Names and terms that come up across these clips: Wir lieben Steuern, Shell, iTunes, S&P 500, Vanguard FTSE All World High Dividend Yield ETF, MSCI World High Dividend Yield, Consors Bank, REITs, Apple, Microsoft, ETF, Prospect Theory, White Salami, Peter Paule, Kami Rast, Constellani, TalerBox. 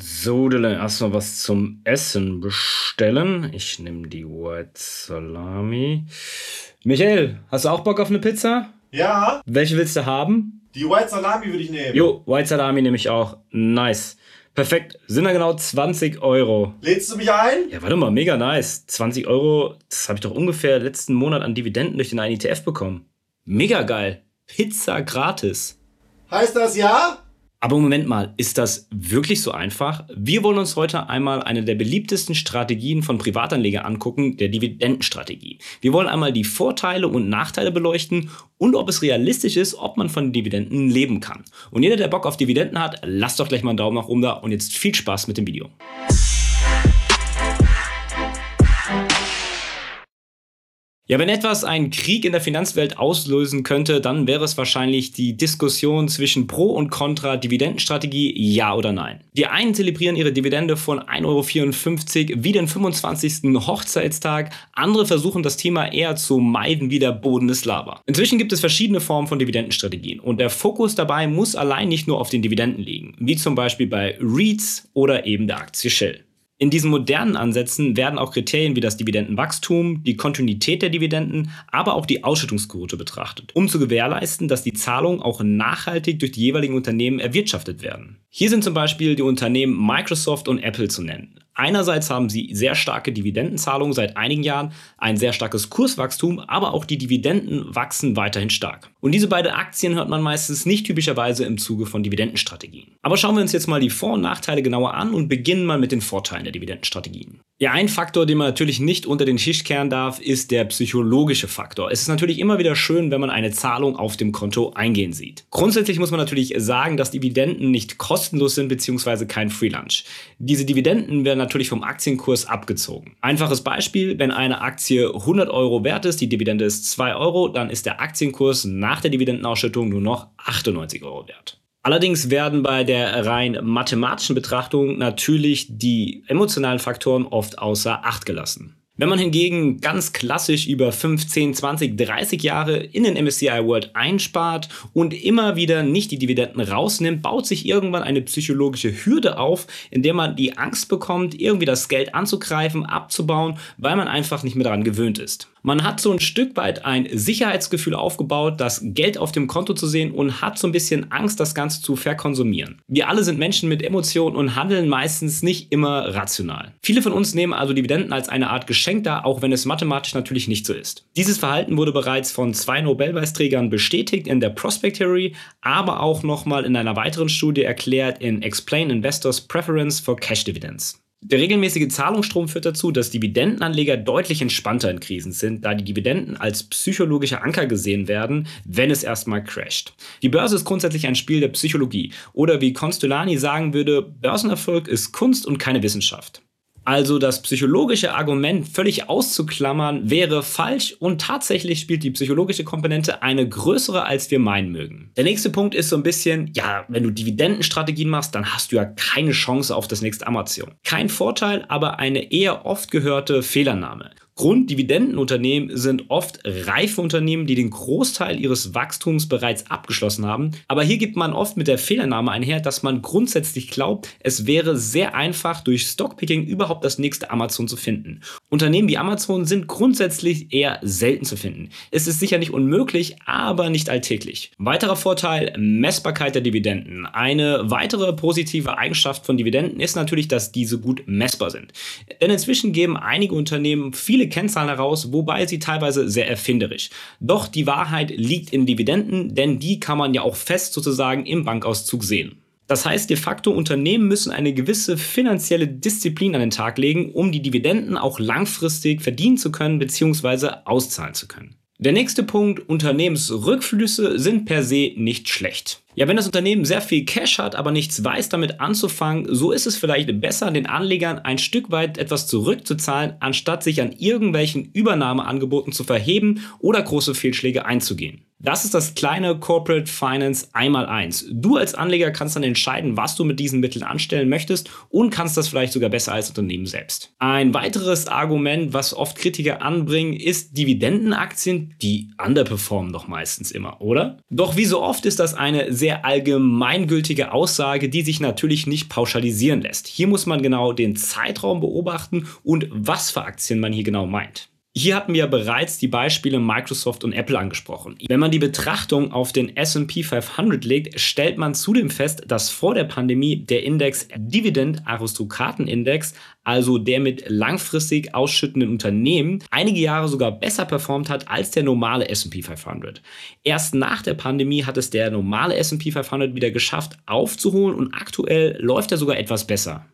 So, dann erstmal was zum Essen bestellen. Ich nehme die White Salami. Michael, hast du auch Bock auf eine Pizza? Ja. Welche willst du haben? Die White Salami würde ich nehmen. Jo, White Salami nehme ich auch. Nice. Perfekt, sind da genau 20 Euro. Lädst du mich ein? Ja, warte mal, mega nice. 20 Euro, das habe ich doch ungefähr letzten Monat an Dividenden durch den einen ETF bekommen. Mega geil. Pizza gratis. Heißt das ja? Aber Moment mal, ist das wirklich so einfach? Wir wollen uns heute einmal eine der beliebtesten Strategien von Privatanlegern angucken, der Dividendenstrategie. Wir wollen einmal die Vorteile und Nachteile beleuchten und ob es realistisch ist, ob man von Dividenden leben kann. Und jeder, der Bock auf Dividenden hat, lasst doch gleich mal einen Daumen nach oben da und jetzt viel Spaß mit dem Video. Ja, wenn etwas einen Krieg in der Finanzwelt auslösen könnte, dann wäre es wahrscheinlich die Diskussion zwischen Pro und Contra Dividendenstrategie, ja oder nein. Die einen zelebrieren ihre Dividende von 1,54 Euro wie den 25. Hochzeitstag, andere versuchen das Thema eher zu meiden wie der Boden des Lava. Inzwischen gibt es verschiedene Formen von Dividendenstrategien und der Fokus dabei muss allein nicht nur auf den Dividenden liegen, wie zum Beispiel bei REITs oder eben der Aktie Shell. In diesen modernen Ansätzen werden auch Kriterien wie das Dividendenwachstum, die Kontinuität der Dividenden, aber auch die Ausschüttungsquote betrachtet, um zu gewährleisten, dass die Zahlungen auch nachhaltig durch die jeweiligen Unternehmen erwirtschaftet werden. Hier sind zum Beispiel die Unternehmen Microsoft und Apple zu nennen. Einerseits haben sie sehr starke Dividendenzahlungen seit einigen Jahren, ein sehr starkes Kurswachstum, aber auch die Dividenden wachsen weiterhin stark. Und diese beiden Aktien hört man meistens nicht typischerweise im Zuge von Dividendenstrategien. Aber schauen wir uns jetzt mal die Vor- und Nachteile genauer an und beginnen mal mit den Vorteilen der Dividendenstrategien. Ja, ein Faktor, den man natürlich nicht unter den Tisch kehren darf, ist der psychologische Faktor. Es ist natürlich immer wieder schön, wenn man eine Zahlung auf dem Konto eingehen sieht. Grundsätzlich muss man natürlich sagen, dass Dividenden nicht kostenlos sind bzw. kein Free-Lunch. Diese Dividenden werden natürlich vom Aktienkurs abgezogen. Einfaches Beispiel, wenn eine Aktie 100 Euro wert ist, die Dividende ist 2 Euro, dann ist der Aktienkurs nach der Dividendenausschüttung nur noch 98 Euro wert. Allerdings werden bei der rein mathematischen Betrachtung natürlich die emotionalen Faktoren oft außer Acht gelassen. Wenn man hingegen ganz klassisch über 15, 20, 30 Jahre in den MSCI World einspart und immer wieder nicht die Dividenden rausnimmt, baut sich irgendwann eine psychologische Hürde auf, in der man die Angst bekommt, irgendwie das Geld anzugreifen, abzubauen, weil man einfach nicht mehr daran gewöhnt ist. Man hat so ein Stück weit ein Sicherheitsgefühl aufgebaut, das Geld auf dem Konto zu sehen und hat so ein bisschen Angst, das Ganze zu verkonsumieren. Wir alle sind Menschen mit Emotionen und handeln meistens nicht immer rational. Viele von uns nehmen also Dividenden als eine Art Geschenk dar, auch wenn es mathematisch natürlich nicht so ist. Dieses Verhalten wurde bereits von 2 Nobelpreisträgern bestätigt in der Prospect Theory, aber auch nochmal in einer weiteren Studie erklärt in Explain Investors' Preference for Cash Dividends. Der regelmäßige Zahlungsstrom führt dazu, dass Dividendenanleger deutlich entspannter in Krisen sind, da die Dividenden als psychologischer Anker gesehen werden, wenn es erstmal crasht. Die Börse ist grundsätzlich ein Spiel der Psychologie oder wie Constellani sagen würde, Börsenerfolg ist Kunst und keine Wissenschaft. Also das psychologische Argument völlig auszuklammern wäre falsch und tatsächlich spielt die psychologische Komponente eine größere, als wir meinen mögen. Der nächste Punkt ist so ein bisschen, ja, wenn du Dividendenstrategien machst, dann hast du ja keine Chance auf das nächste Amazon. Kein Vorteil, aber eine eher oft gehörte Fehlannahme. Grunddividendenunternehmen sind oft reife Unternehmen, die den Großteil ihres Wachstums bereits abgeschlossen haben. Aber hier gibt man oft mit der Fehlannahme einher, dass man grundsätzlich glaubt, es wäre sehr einfach, durch Stockpicking überhaupt das nächste Amazon zu finden. Unternehmen wie Amazon sind grundsätzlich eher selten zu finden. Es ist sicher nicht unmöglich, aber nicht alltäglich. Weiterer Vorteil, Messbarkeit der Dividenden. Eine weitere positive Eigenschaft von Dividenden ist natürlich, dass diese gut messbar sind. Denn inzwischen geben einige Unternehmen viele Kennzahlen heraus, wobei sie teilweise sehr erfinderisch. Doch die Wahrheit liegt in Dividenden, denn die kann man ja auch fest sozusagen im Bankauszug sehen. Das heißt de facto, Unternehmen müssen eine gewisse finanzielle Disziplin an den Tag legen, um die Dividenden auch langfristig verdienen zu können bzw. auszahlen zu können. Der nächste Punkt, Unternehmensrückflüsse sind per se nicht schlecht. Ja, wenn das Unternehmen sehr viel Cash hat, aber nichts weiß, damit anzufangen, so ist es vielleicht besser, den Anlegern ein Stück weit etwas zurückzuzahlen, anstatt sich an irgendwelchen Übernahmeangeboten zu verheben oder große Fehlschläge einzugehen. Das ist das kleine Corporate Finance 1x1. Du als Anleger kannst dann entscheiden, was du mit diesen Mitteln anstellen möchtest und kannst das vielleicht sogar besser als Unternehmen selbst. Ein weiteres Argument, was oft Kritiker anbringen, ist Dividendenaktien, die underperformen doch meistens immer, oder? Doch wie so oft ist das eine sehr allgemeingültige Aussage, die sich natürlich nicht pauschalisieren lässt. Hier muss man genau den Zeitraum beobachten und was für Aktien man hier genau meint. Hier hatten wir ja bereits die Beispiele Microsoft und Apple angesprochen. Wenn man die Betrachtung auf den S&P 500 legt, stellt man zudem fest, dass vor der Pandemie der Index Dividend Aristokratenindex, also der mit langfristig ausschüttenden Unternehmen, einige Jahre sogar besser performt hat als der normale S&P 500. Erst nach der Pandemie hat es der normale S&P 500 wieder geschafft aufzuholen und aktuell läuft er sogar etwas besser.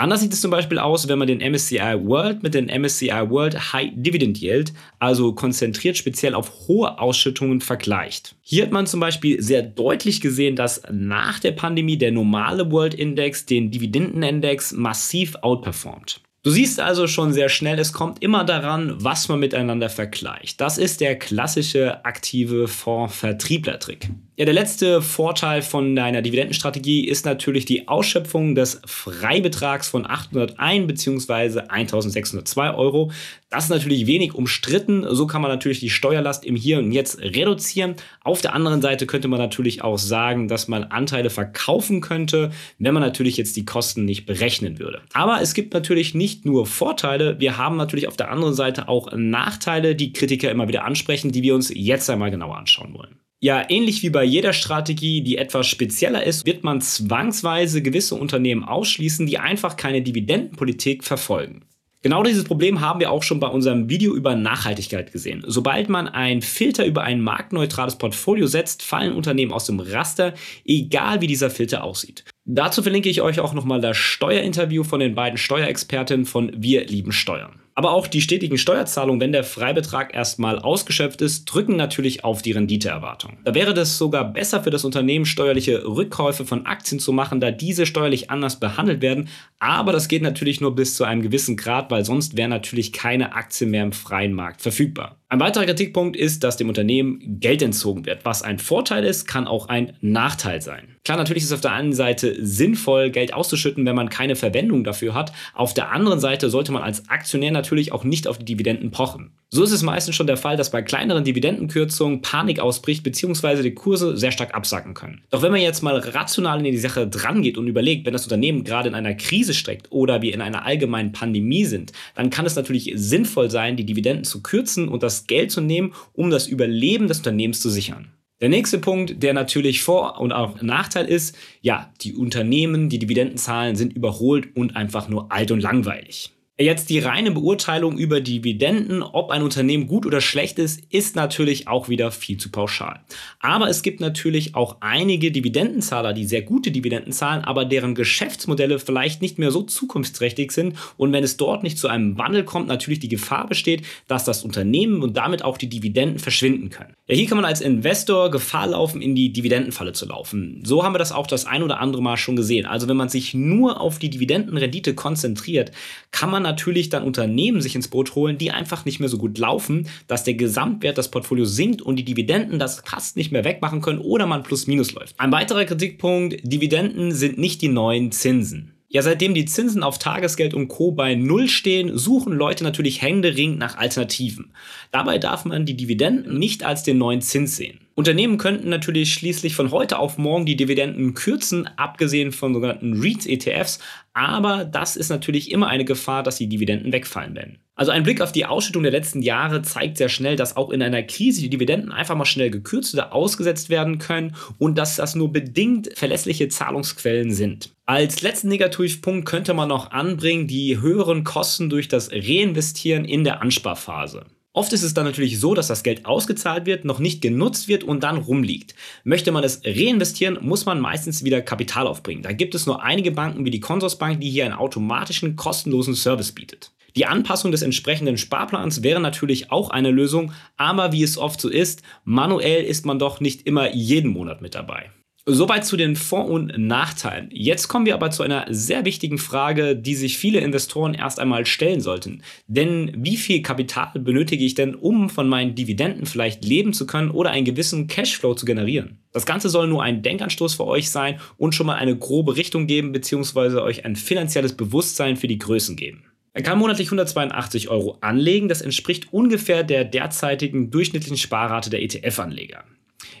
Anders sieht es zum Beispiel aus, wenn man den MSCI World mit den MSCI World High Dividend Yield, also konzentriert speziell auf hohe Ausschüttungen, vergleicht. Hier hat man zum Beispiel sehr deutlich gesehen, dass nach der Pandemie der normale World Index den Dividendenindex massiv outperformt. Du siehst also schon sehr schnell, es kommt immer daran, was man miteinander vergleicht. Das ist der klassische aktive Fondsvertriebler-Trick. Ja, der letzte Vorteil von deiner Dividendenstrategie ist natürlich die Ausschöpfung des Freibetrags von 801 bzw. 1.602 €. Das ist natürlich wenig umstritten. So kann man natürlich die Steuerlast im Hier und Jetzt reduzieren. Auf der anderen Seite könnte man natürlich auch sagen, dass man Anteile verkaufen könnte, wenn man natürlich jetzt die Kosten nicht berechnen würde. Aber es gibt natürlich nicht nur Vorteile. Wir haben natürlich auf der anderen Seite auch Nachteile, die Kritiker immer wieder ansprechen, die wir uns jetzt einmal genauer anschauen wollen. Ja, ähnlich wie bei jeder Strategie, die etwas spezieller ist, wird man zwangsweise gewisse Unternehmen ausschließen, die einfach keine Dividendenpolitik verfolgen. Genau dieses Problem haben wir auch schon bei unserem Video über Nachhaltigkeit gesehen. Sobald man einen Filter über ein marktneutrales Portfolio setzt, fallen Unternehmen aus dem Raster, egal wie dieser Filter aussieht. Dazu verlinke ich euch auch nochmal das Steuerinterview von den beiden Steuerexpertinnen von Wir lieben Steuern. Aber auch die stetigen Steuerzahlungen, wenn der Freibetrag erstmal ausgeschöpft ist, drücken natürlich auf die Renditeerwartung. Da wäre das sogar besser für das Unternehmen, steuerliche Rückkäufe von Aktien zu machen, da diese steuerlich anders behandelt werden. Aber das geht natürlich nur bis zu einem gewissen Grad, weil sonst wären natürlich keine Aktien mehr im freien Markt verfügbar. Ein weiterer Kritikpunkt ist, dass dem Unternehmen Geld entzogen wird. Was ein Vorteil ist, kann auch ein Nachteil sein. Klar, natürlich ist es auf der einen Seite sinnvoll, Geld auszuschütten, wenn man keine Verwendung dafür hat. Auf der anderen Seite sollte man als Aktionär natürlich auch nicht auf die Dividenden pochen. So ist es meistens schon der Fall, dass bei kleineren Dividendenkürzungen Panik ausbricht bzw. die Kurse sehr stark absacken können. Doch wenn man jetzt mal rational in die Sache dran geht und überlegt, wenn das Unternehmen gerade in einer Krise steckt oder wir in einer allgemeinen Pandemie sind, dann kann es natürlich sinnvoll sein, die Dividenden zu kürzen und das Geld zu nehmen, um das Überleben des Unternehmens zu sichern. Der nächste Punkt, der natürlich Vor- und auch Nachteil ist, ja, die Unternehmen, die Dividenden zahlen, sind überholt und einfach nur alt und langweilig. Jetzt die reine Beurteilung über Dividenden, ob ein Unternehmen gut oder schlecht ist, ist natürlich auch wieder viel zu pauschal. Aber es gibt natürlich auch einige Dividendenzahler, die sehr gute Dividenden zahlen, aber deren Geschäftsmodelle vielleicht nicht mehr so zukunftsträchtig sind. Und wenn es dort nicht zu einem Wandel kommt, natürlich die Gefahr besteht, dass das Unternehmen und damit auch die Dividenden verschwinden können. Ja, hier kann man als Investor Gefahr laufen, in die Dividendenfalle zu laufen. So haben wir das auch das ein oder andere Mal schon gesehen. Also wenn man sich nur auf die Dividendenrendite konzentriert, kann man natürlich dann Unternehmen sich ins Boot holen, die einfach nicht mehr so gut laufen, dass der Gesamtwert des Portfolios sinkt und die Dividenden das fast nicht mehr wegmachen können oder man plus-minus läuft. Ein weiterer Kritikpunkt, Dividenden sind nicht die neuen Zinsen. Ja, seitdem die Zinsen auf Tagesgeld und Co. bei Null stehen, suchen Leute natürlich händeringend nach Alternativen. Dabei darf man die Dividenden nicht als den neuen Zins sehen. Unternehmen könnten natürlich schließlich von heute auf morgen die Dividenden kürzen, abgesehen von sogenannten REITs-ETFs, aber das ist natürlich immer eine Gefahr, dass die Dividenden wegfallen werden. Also ein Blick auf die Ausschüttung der letzten Jahre zeigt sehr schnell, dass auch in einer Krise die Dividenden einfach mal schnell gekürzt oder ausgesetzt werden können und dass das nur bedingt verlässliche Zahlungsquellen sind. Als letzten Negativpunkt könnte man noch anbringen, die höheren Kosten durch das Reinvestieren in der Ansparphase. Oft ist es dann natürlich so, dass das Geld ausgezahlt wird, noch nicht genutzt wird und dann rumliegt. Möchte man es reinvestieren, muss man meistens wieder Kapital aufbringen. Da gibt es nur einige Banken wie die Consors Bank, die hier einen automatischen, kostenlosen Service bietet. Die Anpassung des entsprechenden Sparplans wäre natürlich auch eine Lösung, aber wie es oft so ist, manuell ist man doch nicht immer jeden Monat mit dabei. Soweit zu den Vor- und Nachteilen. Jetzt kommen wir aber zu einer sehr wichtigen Frage, die sich viele Investoren erst einmal stellen sollten. Denn wie viel Kapital benötige ich denn, um von meinen Dividenden vielleicht leben zu können oder einen gewissen Cashflow zu generieren? Das Ganze soll nur ein Denkanstoß für euch sein und schon mal eine grobe Richtung geben bzw. euch ein finanzielles Bewusstsein für die Größen geben. Er kann monatlich 182 € anlegen, das entspricht ungefähr der derzeitigen durchschnittlichen Sparrate der ETF-Anleger.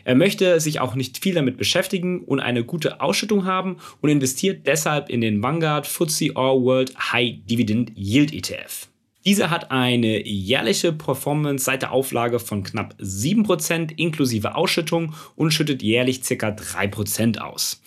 Er möchte sich auch nicht viel damit beschäftigen und eine gute Ausschüttung haben und investiert deshalb in den Vanguard FTSE All World High Dividend Yield ETF. Dieser hat eine jährliche Performance seit der Auflage von knapp 7% inklusive Ausschüttung und schüttet jährlich ca. 3% aus.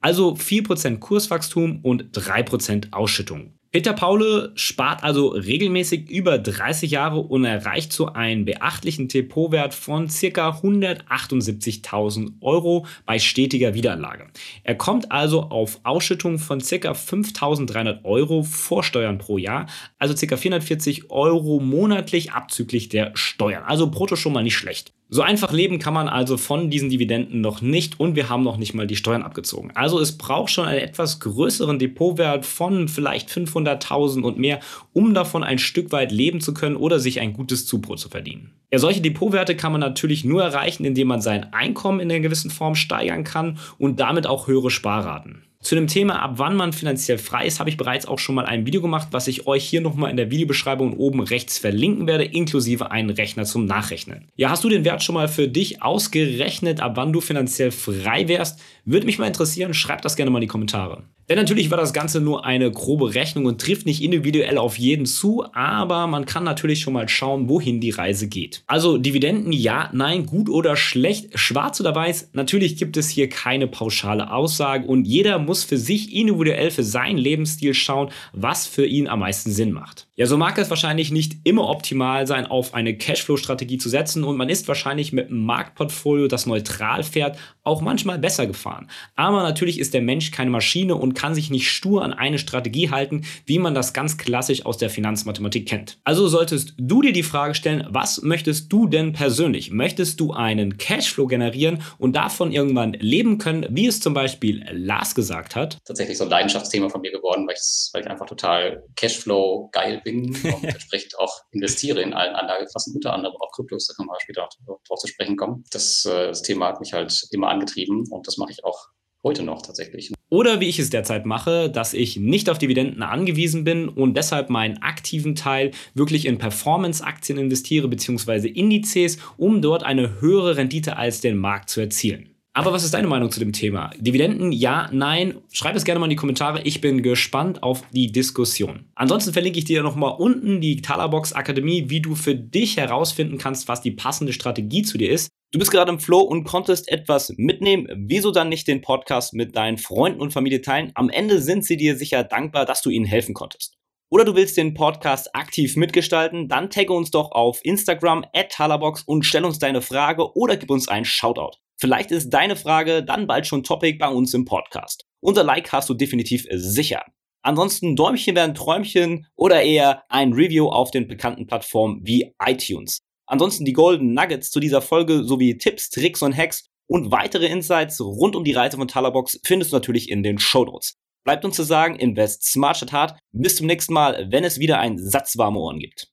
Also 4% Kurswachstum und 3% Ausschüttung. Peter Paule spart also regelmäßig über 30 Jahre und erreicht so einen beachtlichen Depotwert von ca. 178.000 € bei stetiger Wiederanlage. Er kommt also auf Ausschüttungen von ca. 5.300 € vor Steuern pro Jahr, also ca. 440 € monatlich abzüglich der Steuern. Also brutto schon mal nicht schlecht. So einfach leben kann man also von diesen Dividenden noch nicht und wir haben noch nicht mal die Steuern abgezogen. Also es braucht schon einen etwas größeren Depotwert von vielleicht 500.000 und mehr, um davon ein Stück weit leben zu können oder sich ein gutes Zubrot zu verdienen. Ja, solche Depotwerte kann man natürlich nur erreichen, indem man sein Einkommen in einer gewissen Form steigern kann und damit auch höhere Sparraten. Zu dem Thema, ab wann man finanziell frei ist, habe ich bereits auch schon mal ein Video gemacht, was ich euch hier nochmal in der Videobeschreibung oben rechts verlinken werde, inklusive einen Rechner zum Nachrechnen. Ja, hast du den Wert schon mal für dich ausgerechnet, ab wann du finanziell frei wärst? Würde mich mal interessieren, schreib das gerne mal in die Kommentare. Denn natürlich war das Ganze nur eine grobe Rechnung und trifft nicht individuell auf jeden zu, aber man kann natürlich schon mal schauen, wohin die Reise geht. Also Dividenden, ja, nein, gut oder schlecht, schwarz oder weiß, natürlich gibt es hier keine pauschale Aussage und jeder muss für sich individuell für seinen Lebensstil schauen, was für ihn am meisten Sinn macht. Ja, so mag es wahrscheinlich nicht immer optimal sein, auf eine Cashflow-Strategie zu setzen und man ist wahrscheinlich mit einem Marktportfolio, das neutral fährt, auch manchmal besser gefahren. Aber natürlich ist der Mensch keine Maschine und kann sich nicht stur an eine Strategie halten, wie man das ganz klassisch aus der Finanzmathematik kennt. Also solltest du dir die Frage stellen, was möchtest du denn persönlich? Möchtest du einen Cashflow generieren und davon irgendwann leben können, wie es zum Beispiel Lars gesagt hat? Tatsächlich so ein Leidenschaftsthema von mir geworden, weil ich einfach total Cashflow geil bin und entsprechend auch investiere in allen Anlageklassen, unter anderem auch Kryptos, da können wir später drauf zu sprechen kommen. Das Thema hat mich halt immer angetrieben und das mache ich auch heute noch tatsächlich. Oder wie ich es derzeit mache, dass ich nicht auf Dividenden angewiesen bin und deshalb meinen aktiven Teil wirklich in Performance-Aktien investiere bzw. Indizes, um dort eine höhere Rendite als den Markt zu erzielen. Aber was ist deine Meinung zu dem Thema? Dividenden, ja, nein? Schreib es gerne mal in die Kommentare. Ich bin gespannt auf die Diskussion. Ansonsten verlinke ich dir nochmal unten die TalerBox Akademie, wie du für dich herausfinden kannst, was die passende Strategie zu dir ist. Du bist gerade im Flow und konntest etwas mitnehmen. Wieso dann nicht den Podcast mit deinen Freunden und Familie teilen? Am Ende sind sie dir sicher dankbar, dass du ihnen helfen konntest. Oder du willst den Podcast aktiv mitgestalten? Dann tagge uns doch auf Instagram @talerbox und stell uns deine Frage oder gib uns einen Shoutout. Vielleicht ist deine Frage dann bald schon Topic bei uns im Podcast. Unser Like hast du definitiv sicher. Ansonsten Däumchen werden Träumchen oder eher ein Review auf den bekannten Plattformen wie iTunes. Ansonsten die Golden Nuggets zu dieser Folge sowie Tipps, Tricks und Hacks und weitere Insights rund um die Reise von TalerBox findest du natürlich in den Shownotes. Bleibt uns zu sagen, invest smart statt hart. Bis zum nächsten Mal, wenn es wieder einen Satz warme Ohren gibt.